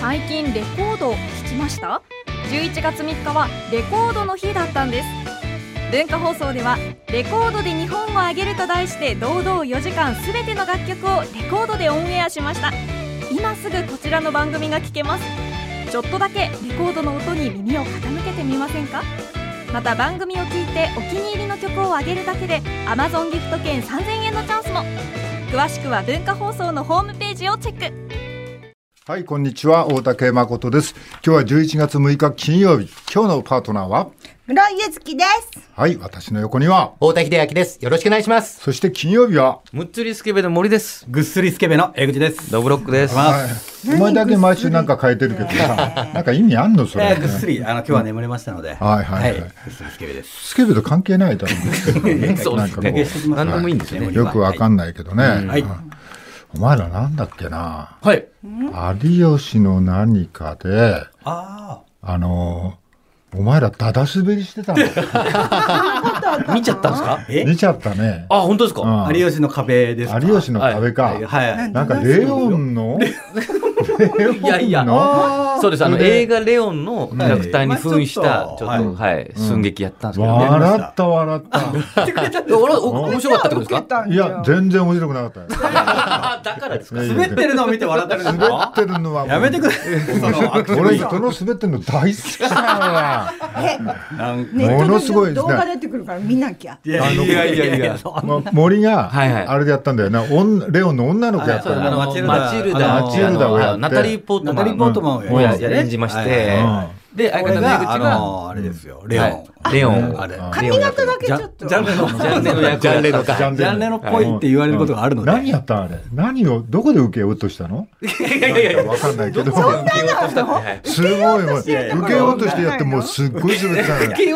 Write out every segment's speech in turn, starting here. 最近レコードを聞きました？11月3日はレコードの日だったんです。文化放送ではレコードで日本をあげると題して堂々4時間すべての楽曲をレコードでオンエアしました。今すぐこちらの番組が聞けます。ちょっとだけレコードの音に耳を傾けてみませんか？また番組を聞いてお気に入りの曲をあげるだけで Amazon ギフト券3000円のチャンスも。詳しくは文化放送のホームページをチェック。はい、こんにちは、大竹誠です。今日は11月6日金曜日。今日のパートナーは室井ゆずきです。はい、私の横には大竹秀明です。よろしくお願いします。そして金曜日はむっつりスケベの森です。ぐっすりスケベの江口です。ドブロックです、はい、お前だけ毎週なんか変えてるけどさなんか意味あんのそれ、ぐっすり今日は眠れましたので、はいはいはい、ぐっすりスケベです。スケベと関係ないだろう。何でもいいんですよね、はい、よくわかんないけどね、はいはい、お前らなんだっけな、はい、有吉の何かで、お前らダダ滑りしてたの見ちゃったんですか？見ちゃったね。あ、本当ですか、うん、有吉の壁ですか？有吉の壁か、はいはいはい、なんかレオンのいやいや、そうです。映画レオンのキャラクターに扮したちょっと、はい、寸劇やったんですけど、笑った面白かったってことですか？いや、全然面白くなかっただからですか？滑ってるのを見て笑ってるんですか？滑ってるのはやめてください俺、人の滑ってるの大好きなのものすごいですね。動画出てくるから見なきゃ。いやいやいや、森があれでやったんだよな。レオンの女の子やったの。マチルダをやって、ナタリー・ポートマンを演じまして、で、相方の江口があれですよ、レオンあれ、髪型だけちょっとジャンレノっぽいって言われることがあるので、何やったあれ、何をどこで受けようとしたの？いや分かんないけど、すごい受けようとしてやって、もうすっごい滑った。受け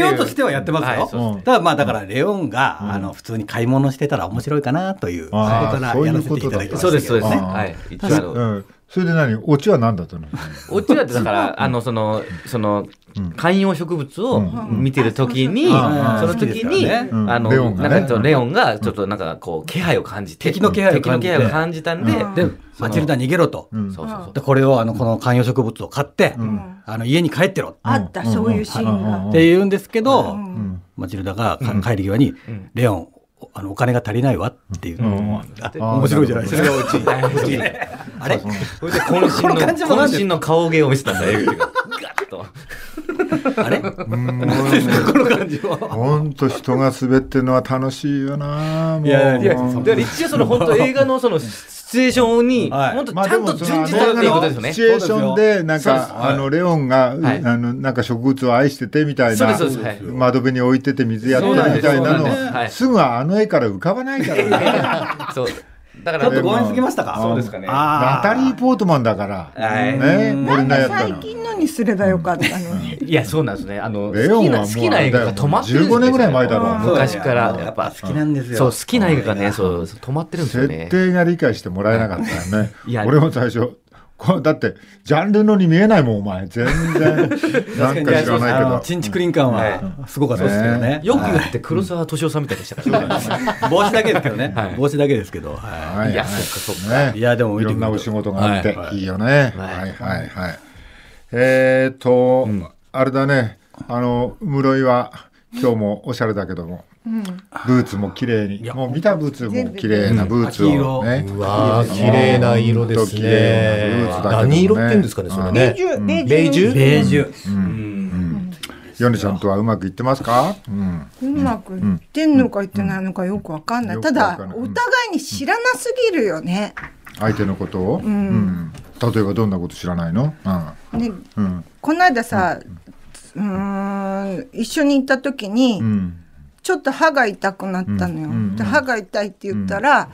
ようとしてはやってますよ。ただまあだからレオンが普通に買い物してたら面白いかなということからやらせていただきましたけど、そうですね、はい、一応。それで何？オチは何だったの？オチはだからその観葉植物を見てる時に、レオンがちょっとなんかこう気配を感じて、敵の気配を感じたんで、マチルダ逃げろと、でこれをこの観葉植物を買って家に帰ってろあった、そういうシーンがって言うんですけど、マチルダが帰り際にレオンお金が足りないわっていうの面白いじゃないですか。あれ渾身の顔芸を見せたんだよ。あれ、本当人が滑ってるのは楽しいよな。一応本当映画のそのシチュエーションに本当ちゃんと準じたっていうことですよね。シチュエーションでなんかレオンがなんか植物を愛しててみたいな、窓辺に置いてて水やってるみたいなの、すぐあの絵から浮かばないからね。そうです。だからちょっと強引すぎましたか？そうですかね。ナタリー・ポートマンだからね。なんで最近のにすればよかったのに。いや、そうなんですね。好きな映画が止まってるんですよね。15年ぐらい前だろう。昔からやっぱ好きなんですよ。そう、好きな映画がね、そう止まってるんですよね。設定が理解してもらえなかったよね。俺も最初。だってジャンルのに見えないもん、お前全然なんか知らないけど、チンチクリン感はすごかったですけどね。よく言って黒沢俊夫さんみたいでしたから帽子だけですけどね。帽子だけですけど、いや、そっかそっか。いや、でもいろんなお仕事があっていいよね。はいはいはい。あれだね、室井は今日もおしゃれだけども、ブーツも綺麗に、もう見たブーツも綺麗なブーツをね。うわー、綺麗な色ですね。何色って言うんですかね、それね。ベージュ。ヨネちゃんとはうまくいってますか？うまくいってんのかいってないのかよくわかんない。ただお互いに知らなすぎるよね、相手のことを。例えばどんなこと知らないの？この間さ、一緒に行った時にちょっと歯が痛くなったのよ、で歯が痛いって言ったら、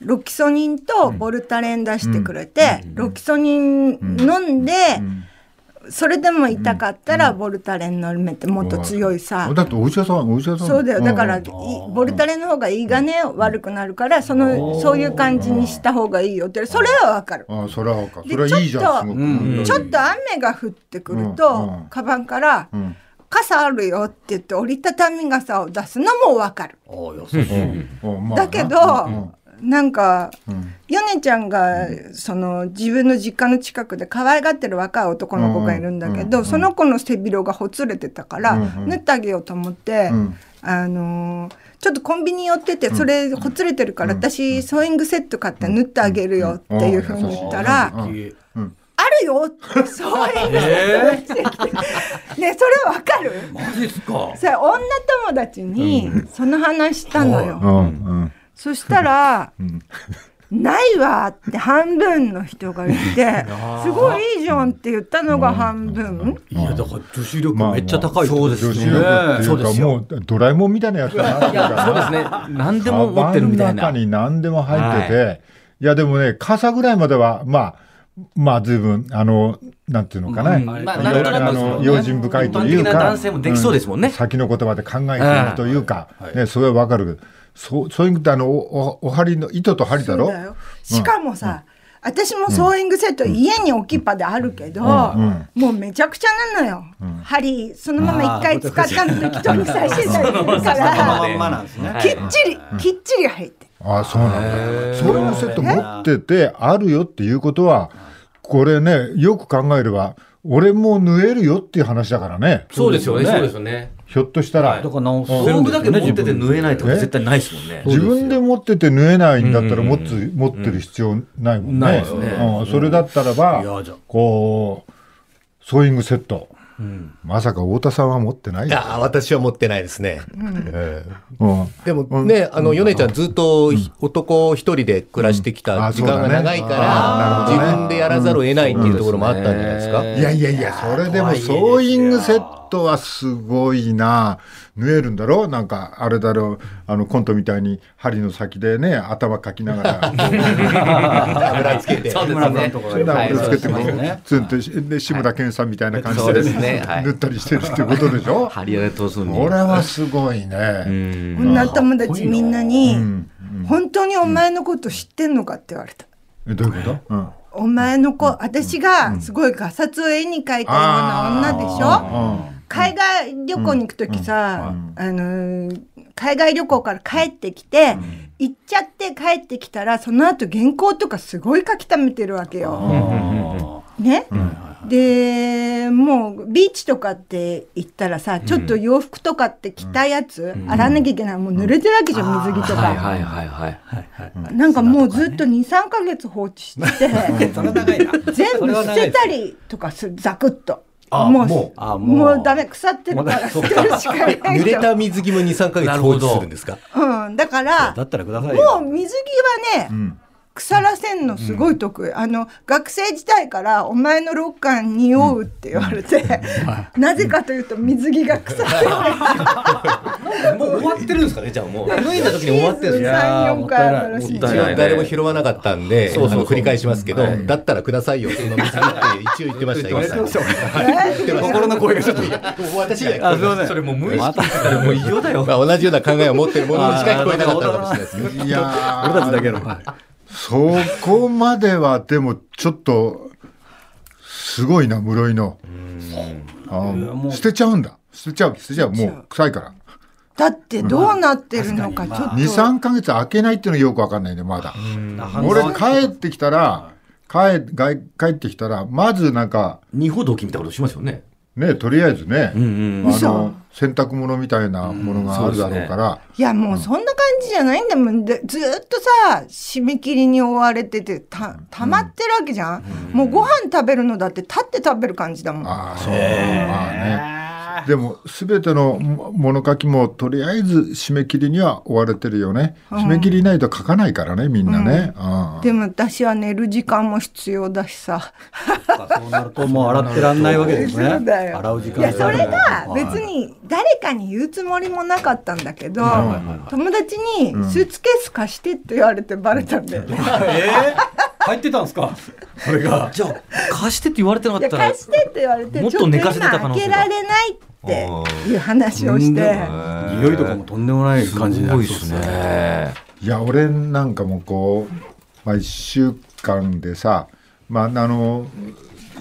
ロキソニンとボルタレン出してくれて、ロキソニン飲んで、それでも痛かったらボルタレン飲めて、もっと強いさ。だってお医者さんそうだよ。だからボルタレンの方がいいがね、悪くなるから、そういう感じにした方がいいよって。それはわかる。それはわかる。それはいいじゃん。ちょっと雨が降ってくると、カバンから傘あるよって言って折りたたみ傘を出すのもわかる。だけど、なんか、うん、ヨネちゃんが、うん、その自分の実家の近くで可愛がってる若い男の子がいるんだけど、うん、その子の背広がほつれてたから、うん、縫ってあげようと思って、うん、ちょっとコンビニ寄っててそれほつれてるから、うん、私ソーイングセット買って縫ってあげるよっていうふうに言ったら、あるよってソーイングセットがしてきて、ね、それわかる？マジですか？それ女友達にその話したのよ、うんうんうん、そしたら、うん、ないわって半分の人が言ってすごいいいじゃんって言ったのが半分、うん、いやだから女子力めっちゃ高い、まあまあ、そうですね、女子力っていうかもうドラえもんみたいなやつだな、いやそうですね、何でも持ってるみたいな、カバンの中に何でも入ってて、はい、いやでもね傘ぐらいまではまあ随分なんていうのかな、用心深いというか、男性もできそうですもんね、うん、先の言葉で考えているというか、はいね、それは分かるけど、そういうことお針の糸と針だろ、そうだよ、うん、しかもさ、うん、私もソーイングセット、うん、家に置きっぱであるけど、うんうん、もうめちゃくちゃなのよ、うん、針そのまま一回使ったの適当に刺してたりするからきっちり入って、ああそうなんだ、ソーイングセット持っててあるよっていうことはこれね、よく考えれば俺も縫えるよっていう話だからね。そうですよね、そうですよね。ひょっとしたら、はい、だから直す道具だけ持ってて縫えないとか絶対ないですもんね。自分で持ってて縫えないんだったら持ってる必要ないもんね。ないですね、うん、それだったらば、うん、こうソーイングセット、うん、まさか太田さんは持ってない？いや私は持ってないですね、うんうん、でもね、うん、ヨネちゃんずっと、うん、男一人で暮らしてきた時間が長いから、うんね、自分でやらざるを得ないっていうところもあったんじゃないですか、うんうん、いやいやいや、それでもソーイングセットはすごいな、縫えるんだろう、なんかあれだろう、コントみたいに針の先でね頭かきながら油つけて、油つけてもツンってで志村けんさんみたいな感じで、はいはい、塗ったりしてるってことでしょ。針を通すにこれはすごいね、女友達みんなに、うんうん、本当にお前のこと知ってんのかって言われた、うん、どういうこと、うん、お前の子、私がすごいガサツを絵に描いたような女でしょ、うん、海外旅行に行くときさ、うんうん、海外旅行から帰ってきて、うん、行っちゃって帰ってきたらその後原稿とかすごい書き溜めてるわけよ、うん、ね、うん、でもうビーチとかって行ったらさ、ちょっと洋服とかって着たやつ、うん、洗わなきゃいけない、もう濡れてるわけじゃん、うん、水着とか、はいはいはいはい、なんかもうずっと 2,3 ヶ月放置して、ね、全部捨てたりとかする、ザクッともうダメ、腐ってるから捨てるしかない。濡れた水着も 2,3 ヶ月放置するんですか、うん、だからだったらくださいよ、もう水着はね、うん、腐らせんのすごい得意、うん、学生時代からお前のロッカーに匂うって言われて、うん、なぜかというと水着が腐ってるもう終わってるんですかね、じゃあもう脱いだ時に終わってるんですか。3、4回あるらしい。一応誰も拾わなかったんで、そうそうそう、繰り返しますけど、はい、だったらくださいよその水着って一応言ってましたよ心の声がちょっと私以外それもう無意識からもう異常だよ、まあ、同じような考えを持ってるものにしか聞こえなかったのかもしれないですけど、いや俺たちだけのそこまではでもちょっとすごいな、室井の、あ、捨てちゃうんだ、捨てちゃう、もう臭いから。だってどうなってるのか、ちょっと、まあ、2,3 ヶ月開けないっていうのよく分かんないね、まだ。俺帰ってきたらまずなんか二ほどきみたいなことしますよね。ね、とりあえずね、うんうん、洗濯物みたいなものがあるだろうから、うんうね、いやもうそんな感じじゃないんだもん、ずっとさ締め切りに追われてて溜まってるわけじゃん、うん、もうご飯食べるのだって立って食べる感じだもん、うん、ああそう、まあね、でも全ての物書きもとりあえず締め切りには追われてるよね、うん、締め切りないと書かないからね、みんなね、うんうん、でも私は寝る時間も必要だしさそうなるともう洗ってらんないわけですね。そうだよ、洗う時間、いやそれが別に誰かに言うつもりもなかったんだけど、はい、友達にスーツケース貸してって言われてバレたんだよね、うん、入ってたんですかそれが。じゃあ貸してって言われてなかったら、貸してって言われてもっと寝かせてた可能性が、ちょっと今開けられないっていう話をして、匂いとかもとんでもない感じになってますね。いや俺なんかもこう、まあ、1週間でさ、まあ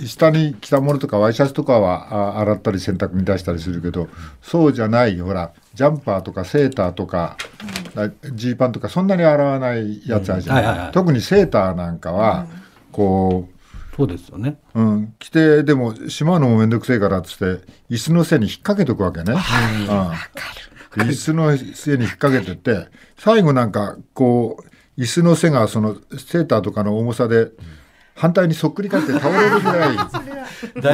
下に着たものとかワイシャツとかは洗ったり洗濯に出したりするけど、そうじゃないほらジャンパーとかセーターとかジーパンとかそんなに洗わないやつあるじゃない。特にセーターなんかはこう、そうですよね、うん、着てでもしまうのもめんどくせえからっつって椅子の背に引っ掛けとくわけね、うん、椅子の背に引っ掛けてって最後なんかこう椅子の背がそのセーターとかの重さで反対にそっくり返って倒れるぐらいだ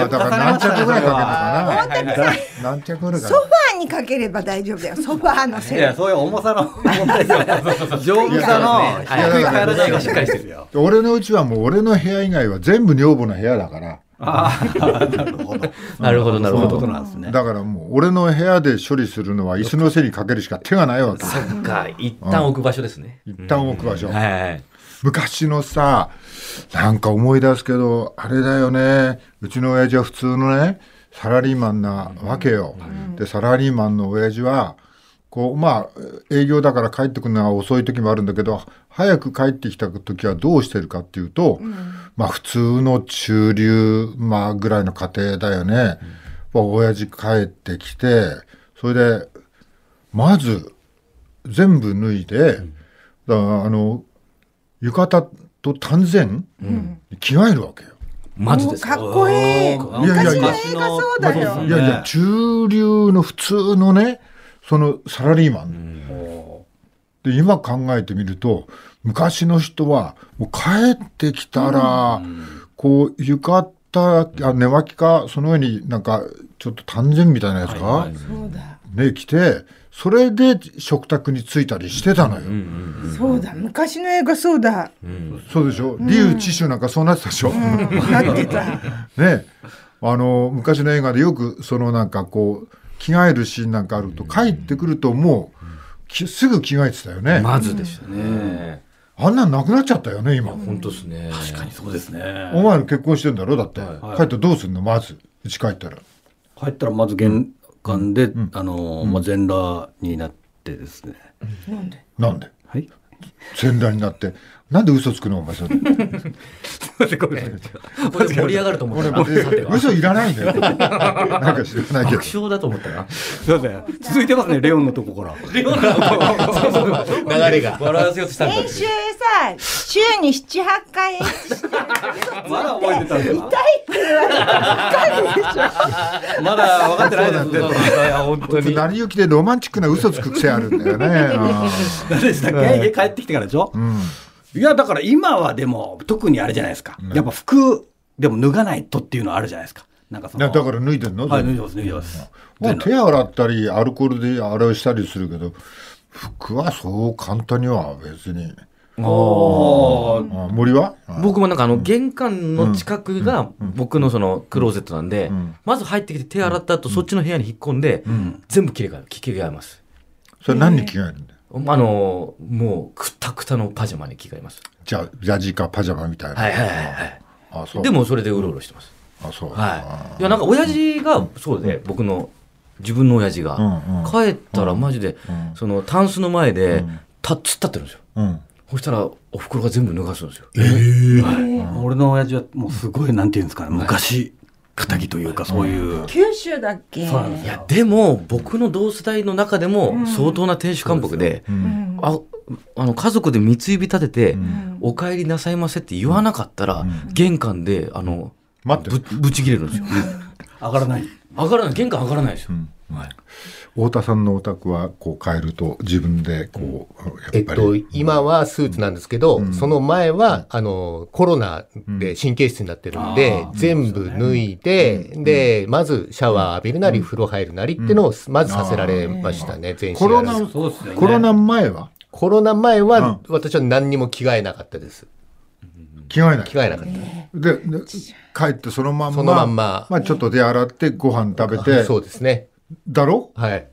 から何着ぐらいかけるのかな、何着ぐらいかな、ソファーにかければ大丈夫だよ、ソファーの背。いやそういう重さの問題ですよ、丈夫さの低い体がしっかりしてるよ。俺のうちはもう俺の部屋以外は全部女房の部屋だから。ああなるほどなるほどなるほど。だからもう俺の部屋で処理するのは椅子の背にかけるしか手がないわけ。そっか、一旦置く場所ですね。一旦置く場所。昔のさ、なんか思い出すけど、あれだよね、うちの親父は普通のね、サラリーマンなわけよ。で、サラリーマンの親父は、こう、まあ、営業だから帰ってくるのは遅い時もあるんだけど、早く帰ってきた時はどうしてるかっていうと、まあ、普通の中流、まあ、ぐらいの家庭だよね。まあ、親父帰ってきて、それで、まず、全部脱いで、だから浴衣と短銭着替えるわけよ。マジですか。かっこいい。昔の映画そうだよ。いやいや、中流の普通のね、そのサラリーマン。で、今考えてみると、昔の人は、もう帰ってきたら、こう、浴衣、寝巻きか、その上になんか、ちょっと短銭みたいなやつか、ね、着て、それで食卓に着いたりしてたのよ。そうだ、昔の映画そうだ。そうでしょ。リュウ・チシュなんかそうなってたでしょ。なってた。ね、昔の映画でよくそのなんかこう着替えるシーンなんかあると帰ってくるともうすぐ着替えてたよね。まずでしたね。あんなんなくなっちゃったよね今。本当ですね。確かにそうですね。お前ら結婚してんだろだって。帰ってどうすんのまず家帰ったら。帰ったらまずで全裸になってですね。なんで全裸になってなんで嘘つくのお前それ。俺盛り上がると思ったら嘘いらないんだよ。なんか知らないけど爆笑だと思ったら続いてますねレオンのとこから。レオンのとこ流れが笑わせようとしたんだ。先週さ週に 7,8 回まだ覚えてたんだよ。痛いって言われたまだ分かってないですよね。成り行きでロマンチックな嘘つく癖あるんだよね。何でしたっけ。帰ってきてからでしょ。いやだから今はでも特にあれじゃないですか、やっぱ服でも脱がないとっていうのはあるじゃないですか。なんかそのだから脱いでんの。はい、脱いでます脱いでます。手洗ったりアルコールで洗いしたりするけど服はそう簡単には別に。森は僕もなんか玄関の近くが僕のそのクローゼットなんで、まず入ってきて手洗った後そっちの部屋に引っ込んで全部着替えます。それ何に着替えるんだよ。もうくたくたのパジャマに着替えます。じゃあジャージかパジャマみたいな。はいはいはい。でもそれでうろうろしてます。あそう。はい。いやなんか親父がそうで僕の自分の親父が帰ったらマジでそのタンスの前で突っ立ってるんですよ。そしたらお袋が全部脱がすんですよ。俺の親父はもうすごいなんていうんですかね昔堅気というかそういう九州だっけ。いやでも僕の同世代の中でも相当な亭主関白で、家族で三つ指立ててお帰りなさいませって言わなかったら玄関でぶち切れるんですよ。上がらない上がらない玄関上がらないですよ。太田さんのお宅はこう変えると自分でこうやっぱり今はスーツなんですけど、その前はコロナで神経質になってるんで全部脱いででまずシャワー浴びるなり風呂入るなりっていうのをまずさせられましたね全身。コロナ前はコロナ前は私は何にも着替えなかったです。着替えなかった。で帰ってそのまんまちょっと手洗ってご飯食べて。そうですね。だろ。はい。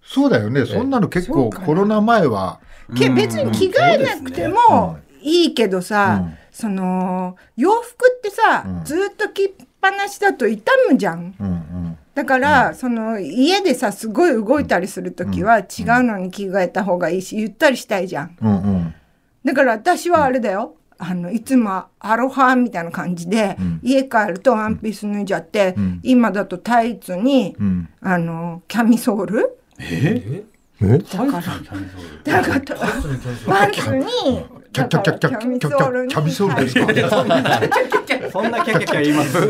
そうだよね。そんなの結構コロナ前は別に着替えなくてもいいけどさ、その洋服ってさずっと着っぱなしだと傷むじゃん。だからその家でさすごい動いたりするときは違うのに着替えた方がいいしゆったりしたいじゃん。だから私はあれだよ。いつもアロハみたいな感じで、家帰るとワンピース脱いじゃって、今だとタイツにキャミソールパンツにキャミソールですか？そんなキャキャ言います？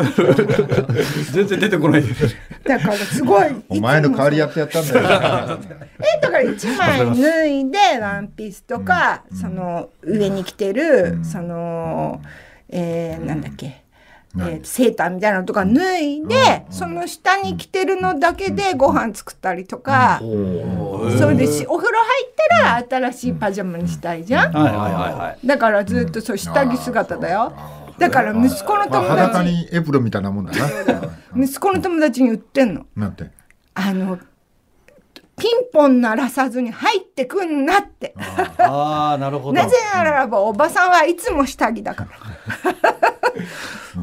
全然出てこないです。だからすごい。お前の代わりやってやったんだよ。だから一枚脱いでワンピースとかその上に着てるそのなんだっけ。セーターみたいなのとか脱いでその下に着てるのだけでご飯作ったりとか、それでお風呂入ったら新しいパジャマにしたいじゃん。だからずっとそう下着姿だよ。だから息子の友達、裸にエプロンみたいなもんだな。息子の友達に言ってんの。なんて？ピンポン鳴らさずに入ってくんなって。ああ、なるほど。なぜならばおばさんはいつも下着だから。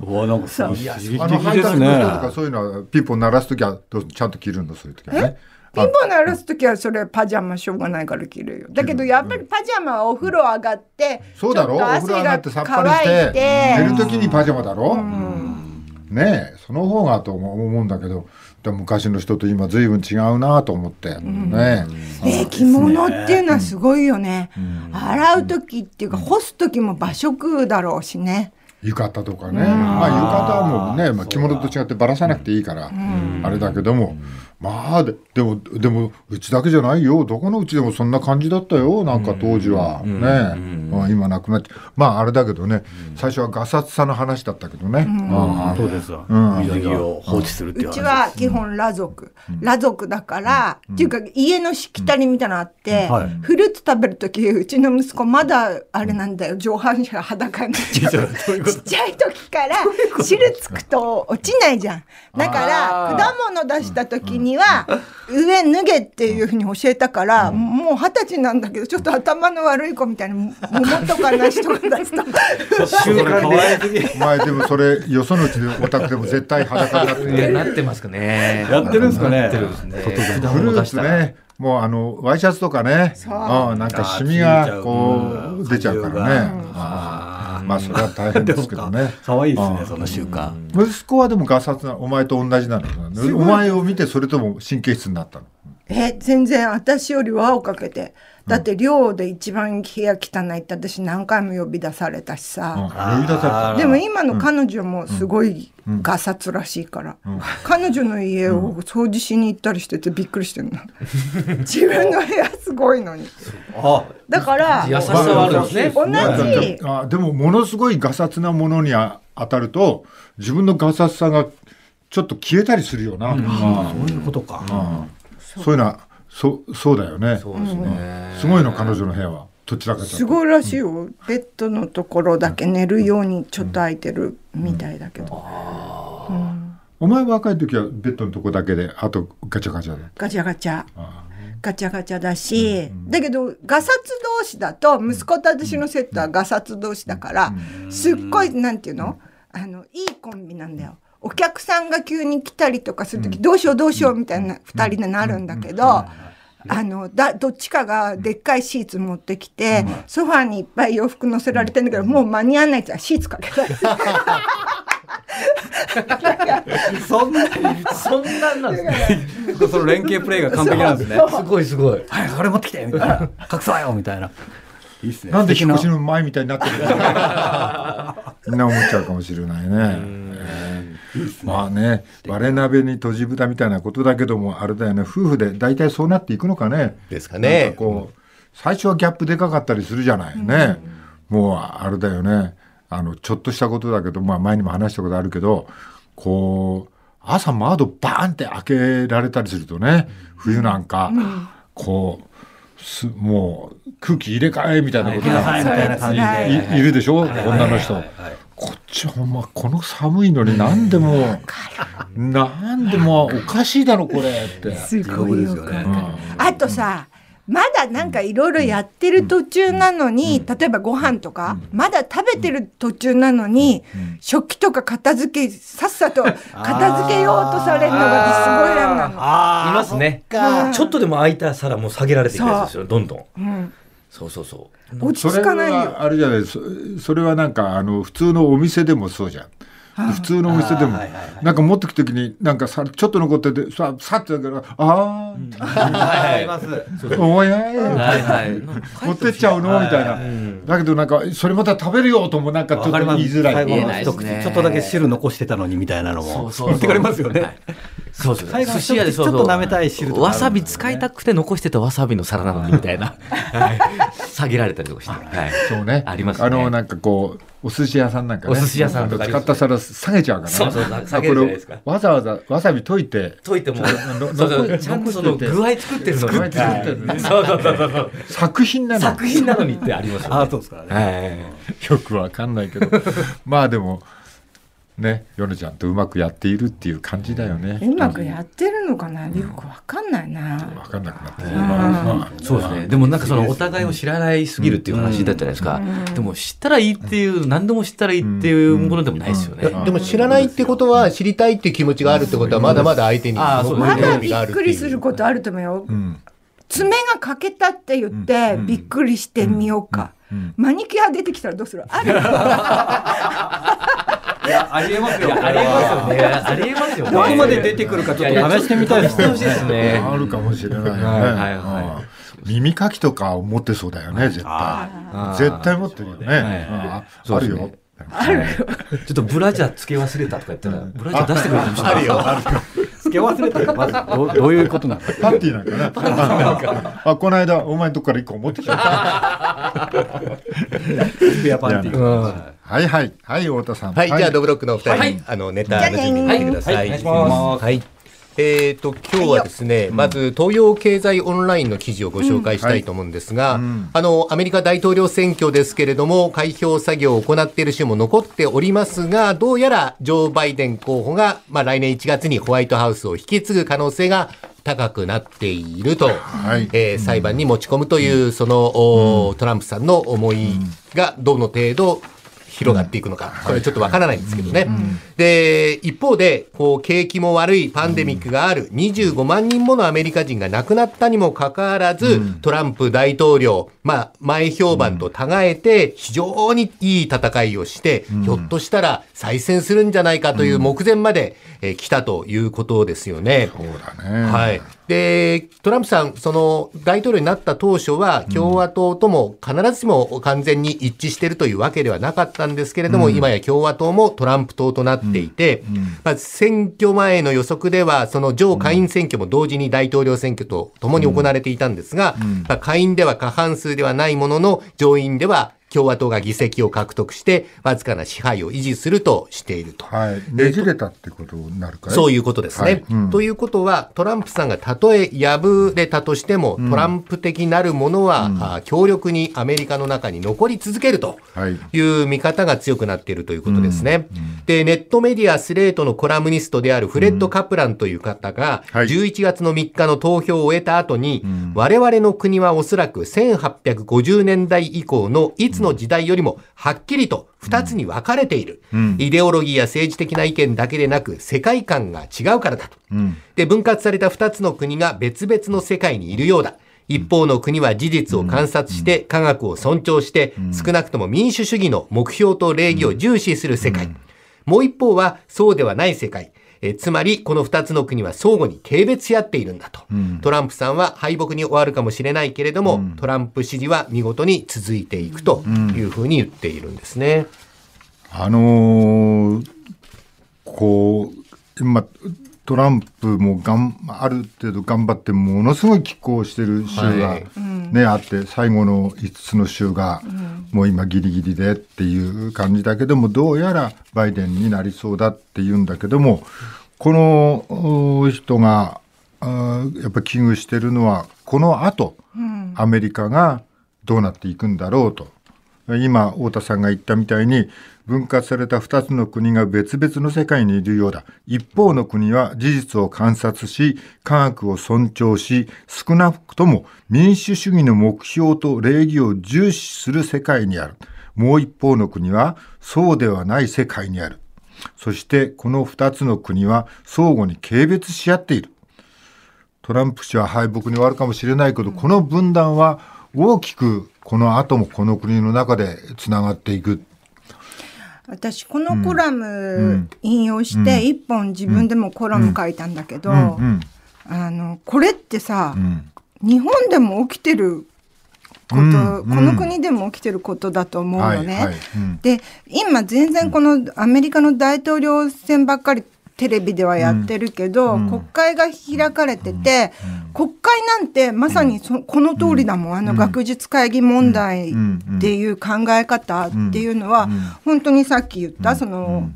わなんかさ、いや、配達の人とかそういうのはピンポン鳴らすときはちゃんと着るんだ、そういうときはね。ピンポン鳴らすときはそれパジャマしょうがないから着るよ。だけどやっぱりパジャマはお風呂上がって、そうだろ？お風呂上がってさっぱりして、寝るときにパジャマだろ？ねえ、その方がと思うんだけど。昔の人と今ずいぶん違うなと思ってね。着物っていうのはすごいよね。洗う時っていうか干す時も場所食うだろうしね。浴衣とかね、まあ浴衣はもうね、まあ着物と違ってばらさなくていいからあれだけども、まあでもうちだけじゃないよ。どこのうちでもそんな感じだったよ。なんか当時はね、今なくなっちゃう。まああれだけどね、最初はガサツさの話だったけどね。そうですわ。水着を放置するっていう話。うちは基本裸族だからっていうか、家のしきたりみたいなのあって、フルーツ食べる時うちの息子まだあれなんだよ、上半身が裸になっちゃう。ちっちゃい時から汁つくと落ちないじゃん。だから果物出した時には上脱げっていうふうに教えたから、もう20歳なんだけどちょっと頭の悪い子みたいに桃とか梨とか出すとお前でもそれよそのうちのお宅でも絶対裸になってる。なってますかね。やってるんですかね。フルーツね、もうワイシャツとかね、なんかシミがこう出ちゃうからね。まあそれは大変ですけどね。可愛いですね、その習慣。息子はでもガサツな、お前と同じなの。お前を見てそれとも神経質になったの？全然私より輪をかけて。だって寮で一番部屋汚いって私何回も呼び出されたしさ。でも今の彼女もすごいガサツらしいから、彼女の家を掃除しに行ったりしててびっくりしてるの。自分の部屋すごいのに。だから優しさはあるんですね。同じ。でもものすごいガサツなものに当たると自分のガサツさがちょっと消えたりするよな。そういうことか。そういうのはそうだよね。すごいの、彼女の部屋はどちらかというとすごいらしいよ。ベッドのところだけ寝るようにちょっと空いてるみたいだけど。お前若い時はベッドのとこだけで、あとガチャガチャガチャガチャだし、だけどガサツ同士だと、息子と私のセットはガサツ同士だから、すっごいなんていうの、いいコンビなんだよ。お客さんが急に来たりとかするとき、どうしようどうしようみたいな2人でなるんだけど、どっちかがでっかいシーツ持ってきて、ソファーにいっぱい洋服乗せられてんだけど、もう間に合わないじゃん、シーツかけられて。そんなんなんですね。その連携プレーが完璧なんですね。すごいすごい。はい、これ持ってきてみたいな。隠そうよみたいな。いいっすね。なんで引っ越しの前みたいになってるんだ。みんな思っちゃうかもしれないね。まあね、割れ鍋にとじ豚みたいなことだけども、あれだよね、夫婦で大体そうなっていくのかね。ですかね。なんかこう最初はギャップでかかったりするじゃないね。もうあれだよね、ちょっとしたことだけど、まあ前にも話したことあるけど、こう朝窓バーンって開けられたりするとね、冬なんかこう。もう空気入れ替えみたいなことがいるでしょ、女の人。こっちはほんまこの寒いのになんでもおかしいだろこれって。すごいよね。あとさ、まだなんかいろいろやってる途中なのに、例えばご飯とかまだ食べてる途中なのに、食器とか片付け、さっさと片付けようとされるのがすごい嫌なの。いますね。ちょっとでも空いた皿も下げられていくやつですよ、どんどん。そう落ち着かないよ。あれじゃない、それはなんか普通のお店でもそうじゃん。普通のお店でもなんか持ってく時になんかさちょっと残っててささってだからああおやい持ってっちゃうのみたいな。だけどなんかそれまた食べるよともなんかちょっと言いづらい、ちょっとだけ汁残してたのにみたいなのも言ってくれますよね。そうそう、寿司屋でちょっと舐めたい汁とかわさび使いたくて残してたわさびの皿なのにみたいな下げられたりとかして、はい、そうね、ありますね。なんかこうお寿司屋さんなんかね、お寿司屋さんとか使った皿下げちゃうから、そうそう下げるじゃないですか。わざわざわさび溶いてもちゃんとその具合作ってるのに、そうそうそうそう作品なのにってありますよね。あ、そうですからね。よくわかんないけど、まあでも。ね、ヨネちゃんとうまくやっているっていう感じだよね。うまくやってるのかな、よくわかんないな。わかんなくなってる。まあ、そうですね。でもなんかそのお互いを知らないすぎるっていう話だったじゃないですか。でも知ったらいいっていう何でも知ったらいいっていうものでもないですよね。でも知らないってことは知りたいっていう気持ちがあるってことはまだまだ相手にまだびっくりすることあると思うよ。爪が欠けたって言ってびっくりしてみようか。マニキュア出てきたらどうする？ある。いや、ありえますよ。ありえますよね。どこまで出てくるかちょっと試してみたいですね。あるかもしれないね。耳かきとか持ってそうだよね、絶対。絶対持ってるよね。あるよ。ちょっとブラジャーつけ忘れたとか言ったら、ブラジャー出してくれるかもしれない。あるよ、あるよ。つけ忘れたよ、まず。どういうことなの？パンティなんかな。パンティなんか。あ、この間、お前のとこから1個持ってきた。スペアパンティ。はいはいはい、太田さん。はい、じゃあドブロックのお二人、ネタの準備に来てください。はい。今日はですね、まず東洋経済オンラインの記事をご紹介したいと思うんですが、アメリカ大統領選挙ですけれども、開票作業を行っている州も残っておりますが、どうやらジョー・バイデン候補が、まあ来年1月にホワイトハウスを引き継ぐ可能性が高くなっていると、裁判に持ち込むという、そのトランプさんの思いがどの程度、広がっていくのか、これちょっとわからないんですけどね。で、一方で、こう、景気も悪い、パンデミックがある、25万人ものアメリカ人が亡くなったにもかかわらず、トランプ大統領、まあ、前評判と違えて、非常にいい戦いをして、ひょっとしたら再選するんじゃないかという目前まで来たということですよね。そうだね。はい。で、トランプさん、その、大統領になった当初は、共和党とも必ずしも完全に一致しているというわけではなかったんですけれども、今や共和党もトランプ党となっていて、まあ、選挙前の予測では、その上下院選挙も同時に大統領選挙と共に行われていたんですが、まあ、下院では過半数ではないものの、上院では、共和党が議席を獲得してわずかな支配を維持するとしていると、はい、ねじれたってことになるかい、そういうことですね、はい、うん、ということはトランプさんがたとえ敗れたとしても、トランプ的なるものは、強力にアメリカの中に残り続けるという見方が強くなっているということですね、でネットメディアスレートのコラムニストであるフレッド・カプランという方が、11月の3日の投票を終えた後に、我々の国はおそらく1850年代以降のいつの時代よりもはっきりと2つに分かれている、イデオロギーや政治的な意見だけでなく世界観が違うからだと、で分割された2つの国が別々の世界にいるようだ、一方の国は事実を観察して、科学を尊重して、少なくとも民主主義の目標と礼儀を重視する世界、もう一方はそうではない世界、つまりこの2つの国は相互に軽蔑し合っているんだと、トランプさんは敗北に終わるかもしれないけれども、トランプ支持は見事に続いていくというふうに言っているんですね。こう今トランプもある程度頑張ってものすごい拮抗してる州が、ね、あって最後の5つの州がもう今ギリギリでっていう感じだけども、どうやらバイデンになりそうだっていうんだけども、この人がやっぱり危惧してるのはこの後アメリカがどうなっていくんだろうと。今太田さんが言ったみたいに分割された2つの国が別々の世界にいるようだ、一方の国は事実を観察し科学を尊重し、少なくとも民主主義の目標と礼儀を重視する世界にある、もう一方の国はそうではない世界にある、そしてこの2つの国は相互に軽蔑し合っている、トランプ氏は敗北に終わるかもしれないけど、この分断は大きくこの後もこの国の中でつながっていく。私このコラム引用して一本自分でもコラム書いたんだけど、これってさ、日本でも起きてること、この国でも起きてることだと思うよね。で、今全然このアメリカの大統領選ばっかりテレビではやってるけど、国会が開かれてて、国会なんてまさにこの通りだもん。学術会議問題っていう考え方っていうのは、本当にさっき言ったその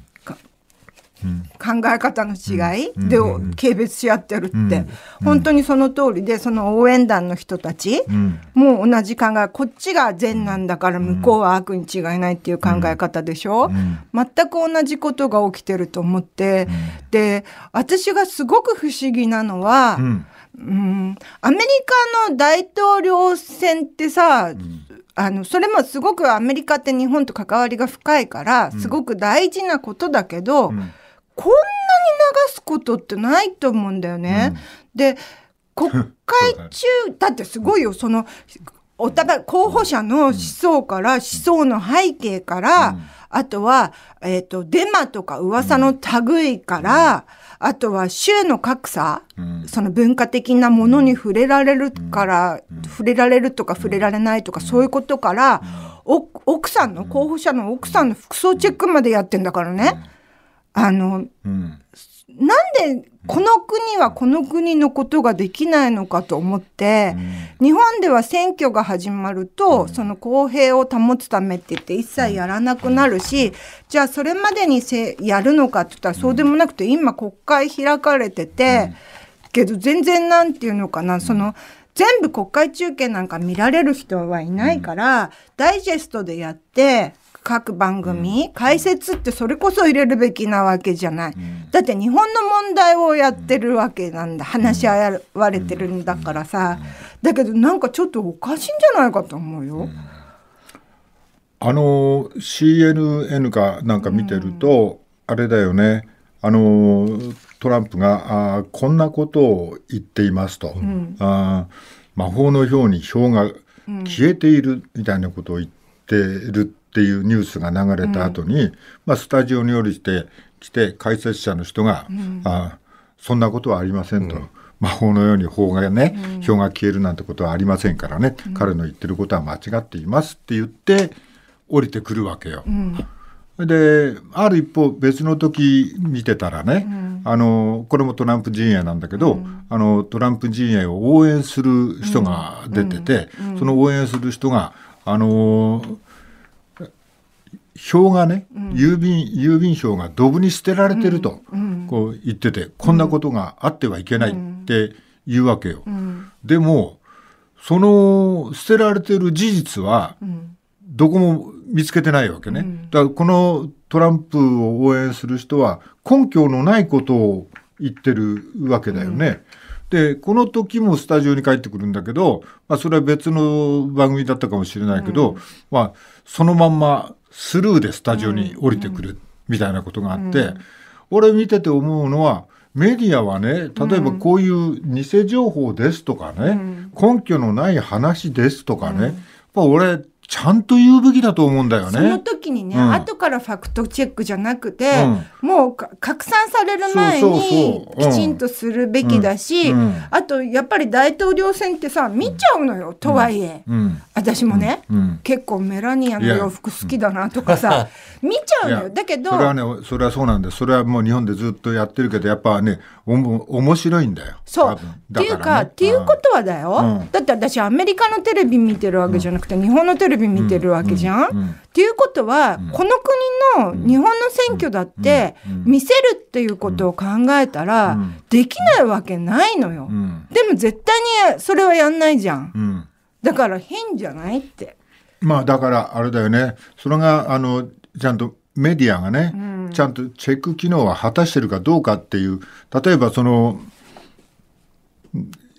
考え方の違いで軽蔑し合ってるって、本当にその通りで、その応援団の人たちも同じ考え、こっちが善なんだから向こうは悪に違いないっていう考え方でしょ。全く同じことが起きてると思って、で私がすごく不思議なのは、アメリカの大統領選ってさ、それもすごくアメリカって日本と関わりが深いからすごく大事なことだけど、こんなに流すことってないと思うんだよね。で、国会中だってすごいよ、そのお互い候補者の思想から、思想の背景から、あとは、デマとか噂の類いから、あとは州の格差、その文化的なものに触れられるから、触れられるとか触れられないとか、そういうことから、奥さんの、候補者の奥さんの服装チェックまでやってんだからね。なんでこの国はこの国のことができないのかと思って、日本では選挙が始まると、その公平を保つためって言って一切やらなくなるし、じゃあそれまでにやるのかって言ったらそうでもなくて、今国会開かれてて、けど全然なんていうのかな、その全部国会中継なんか見られる人はいないから、ダイジェストでやって、各番組、解説ってそれこそ入れるべきなわけじゃない、だって日本の問題をやってるわけなんだ、話し合われてるんだからさ、だけどなんかちょっとおかしいんじゃないかと思うよ。CNN かなんか見てると、あれだよね、トランプがこんなことを言っていますと、魔法のように票が消えているみたいなことを言ってるっていうニュースが流れた後に、スタジオに降りてきて解説者の人が、そんなことはありませんと、魔法のように票が消えるなんてことはありませんからね、彼の言ってることは間違っていますって言って降りてくるわけよ。で、ある一方別の時見てたらね、これもトランプ陣営なんだけど、トランプ陣営を応援する人が出てて、その応援する人が票がね、郵便票がドブに捨てられてるとこう言ってて、こんなことがあってはいけないって言うわけよ。でもその捨てられてる事実はどこも見つけてないわけね。だからこのトランプを応援する人は根拠のないことを言ってるわけだよね。で、この時もスタジオに帰ってくるんだけど、それは別の番組だったかもしれないけど、そのまんまスルーでスタジオに降りてくるみたいなことがあって、俺見てて思うのは、メディアはね、例えばこういう偽情報ですとかね、根拠のない話ですとかね、やっぱ俺ちゃんと言うべきだと思うんだよね。その時にね、後からファクトチェックじゃなくて、もう拡散される前にきちんとするべきだし、あとやっぱり大統領選ってさ、見ちゃうのよ、とはいえ。私もね、結構メラニアの洋服好きだなとかさ、見ちゃうのよ。だけど。それはね、それはそうなんだよ。それはもう日本でずっとやってるけど、やっぱね、面白いんだよ。そう。っていうか、っていうことはだよ。だって私、アメリカのテレビ見てるわけじゃなくて、日本のテレビ見てるわけじゃん。っていうことは、この国の日本の選挙だって見せるっていうことを考えたらできないわけないのよ。でも絶対にそれはやんないじゃん。だから変じゃないって。だからあれだよね。それがちゃんとメディアがね、ちゃんとチェック機能は果たしてるかどうかっていう。例えばその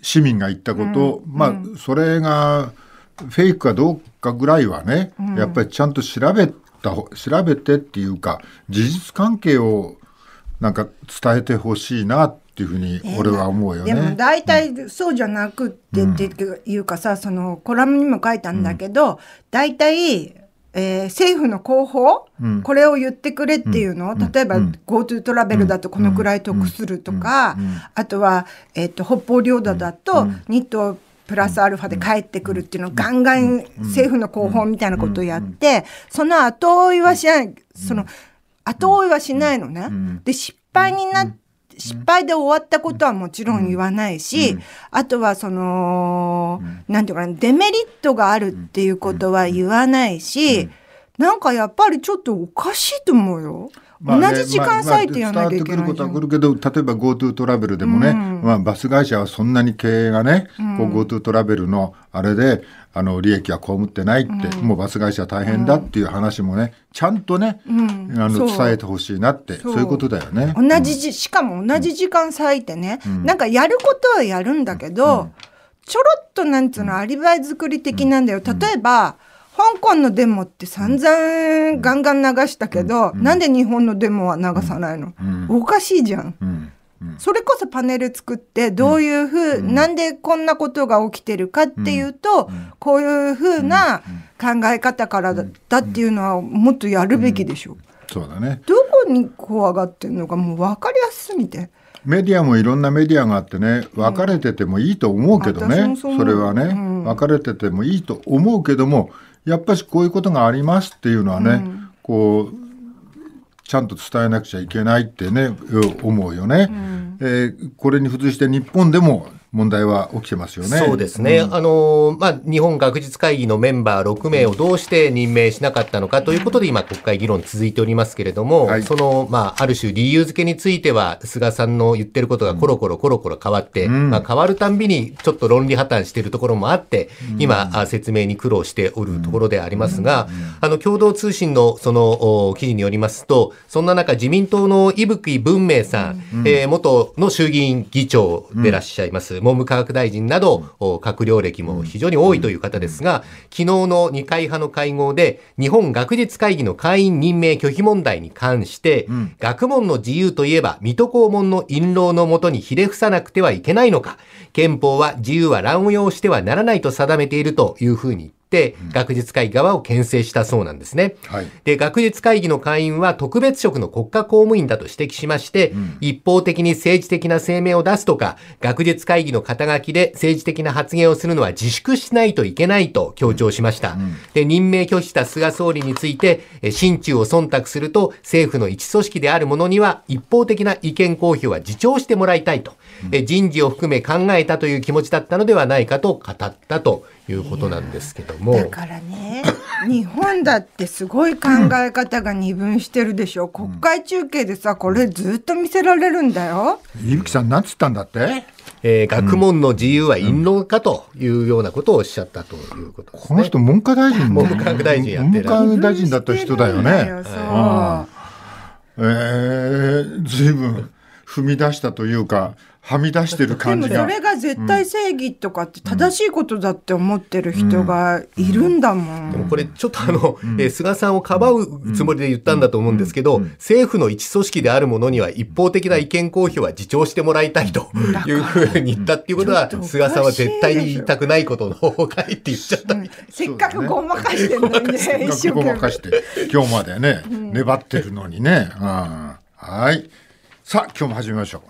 市民が言ったこと、それがフェイクかどうかぐらいはね、やっぱりちゃんと調べてっていうか、事実関係をなんか伝えてほしいなっていうふうに俺は思うよね。でも大体そうじゃなくって、っていうかさ、そのコラムにも書いたんだけど、大体政府の広報、うん、これを言ってくれっていうのを、うん、例えば GoTo トラベルだとこのくらい得するとか、あとは、北方領土だと日東プラスアルファで帰ってくるっていうのをガンガン政府の広報みたいなことをやって、その後追いはしない、その後追いはしないのね。で失敗で終わったことはもちろん言わないし、あとはそのなんていうかな、デメリットがあるっていうことは言わないし、なんかやっぱりちょっとおかしいと思うよ。同じ時間割いてやらなきゃいけない。伝わってくることはくるけど、例えば GoTo トラベルでもね、バス会社はそんなに経営がね、GoTo トラベルのあれで利益は被ってないって、もうバス会社大変だっていう話もね、ちゃんとね、伝えてほしいなって、そういうことだよね。同じしかも同じ時間割いてね、なんかやることはやるんだけど、ちょろっとなんつうのアリバイ作り的なんだよ。例えば香港のデモって散々ガンガン流したけど、なんで日本のデモは流さないの、おかしいじゃん、それこそパネル作って、どういうふうなんでこんなことが起きてるかっていうと、こういうふうな考え方からだっていうのはもっとやるべきでしょ。そうだね。どこに怖がってるのかもう分かりやすすぎて。メディアもいろんなメディアがあってね、分かれててもいいと思うけどね、それはね、分かれててもいいと思うけども、やっぱりこういうことがありますっていうのはね、こうちゃんと伝えなくちゃいけないってね思うよね、これに付随して日本でも問題は起きてますよね。そうですね、日本学術会議のメンバー6名をどうして任命しなかったのかということで、今国会議論続いておりますけれども、その、ある種理由付けについては菅さんの言ってることがコロコロ変わって、変わるたんびにちょっと論理破綻しているところもあって、今説明に苦労しておるところでありますが、共同通信のその記事によりますと、そんな中自民党の伊吹文明さん、元の衆議院議長でいらっしゃいます、文部科学大臣など閣僚歴も非常に多いという方ですが、昨日の二階派の会合で日本学術会議の会員任命拒否問題に関して、学問の自由といえば水戸黄門の印籠のもとにひれ伏さなくてはいけないのか、憲法は自由は乱用してはならないと定めているというふうにで学術会議側を牽制したそうなんですね、で学術会議の会員は特別職の国家公務員だと指摘しまして、一方的に政治的な声明を出すとか学術会議の肩書きで政治的な発言をするのは自粛しないといけないと強調しました、で任命拒否した菅総理について、心中を忖度すると政府の一組織であるものには一方的な意見公表は自重してもらいたいと、人事を含め考えたという気持ちだったのではないかと語ったということなんですけども、だからね日本だってすごい考え方が二分してるでしょ。国会中継でさ、これずっと見せられるんだよ。伊吹さんなんつったんだって、学問の自由は陰謀かというようなことをおっしゃったということですね。この人文科大臣、文部科学大臣やってる、文部科学大臣だった人だよね。ずいぶん踏み出したというかはみ出してる感じが。でもそれが絶対正義とかって正しいことだって思ってる人がいるんだもん。でもこれちょっと菅さんをかばうつもりで言ったんだと思うんですけど、政府の一組織であるものには一方的な意見公表は自重してもらいたいというふうに言ったっていうことは、菅さんは絶対に言いたくないことの方がいいって言っちゃった、せっかくごまかしてるのにね、せっかくごまかして今日までね粘ってるのにね。はい、さあ今日も始めましょう。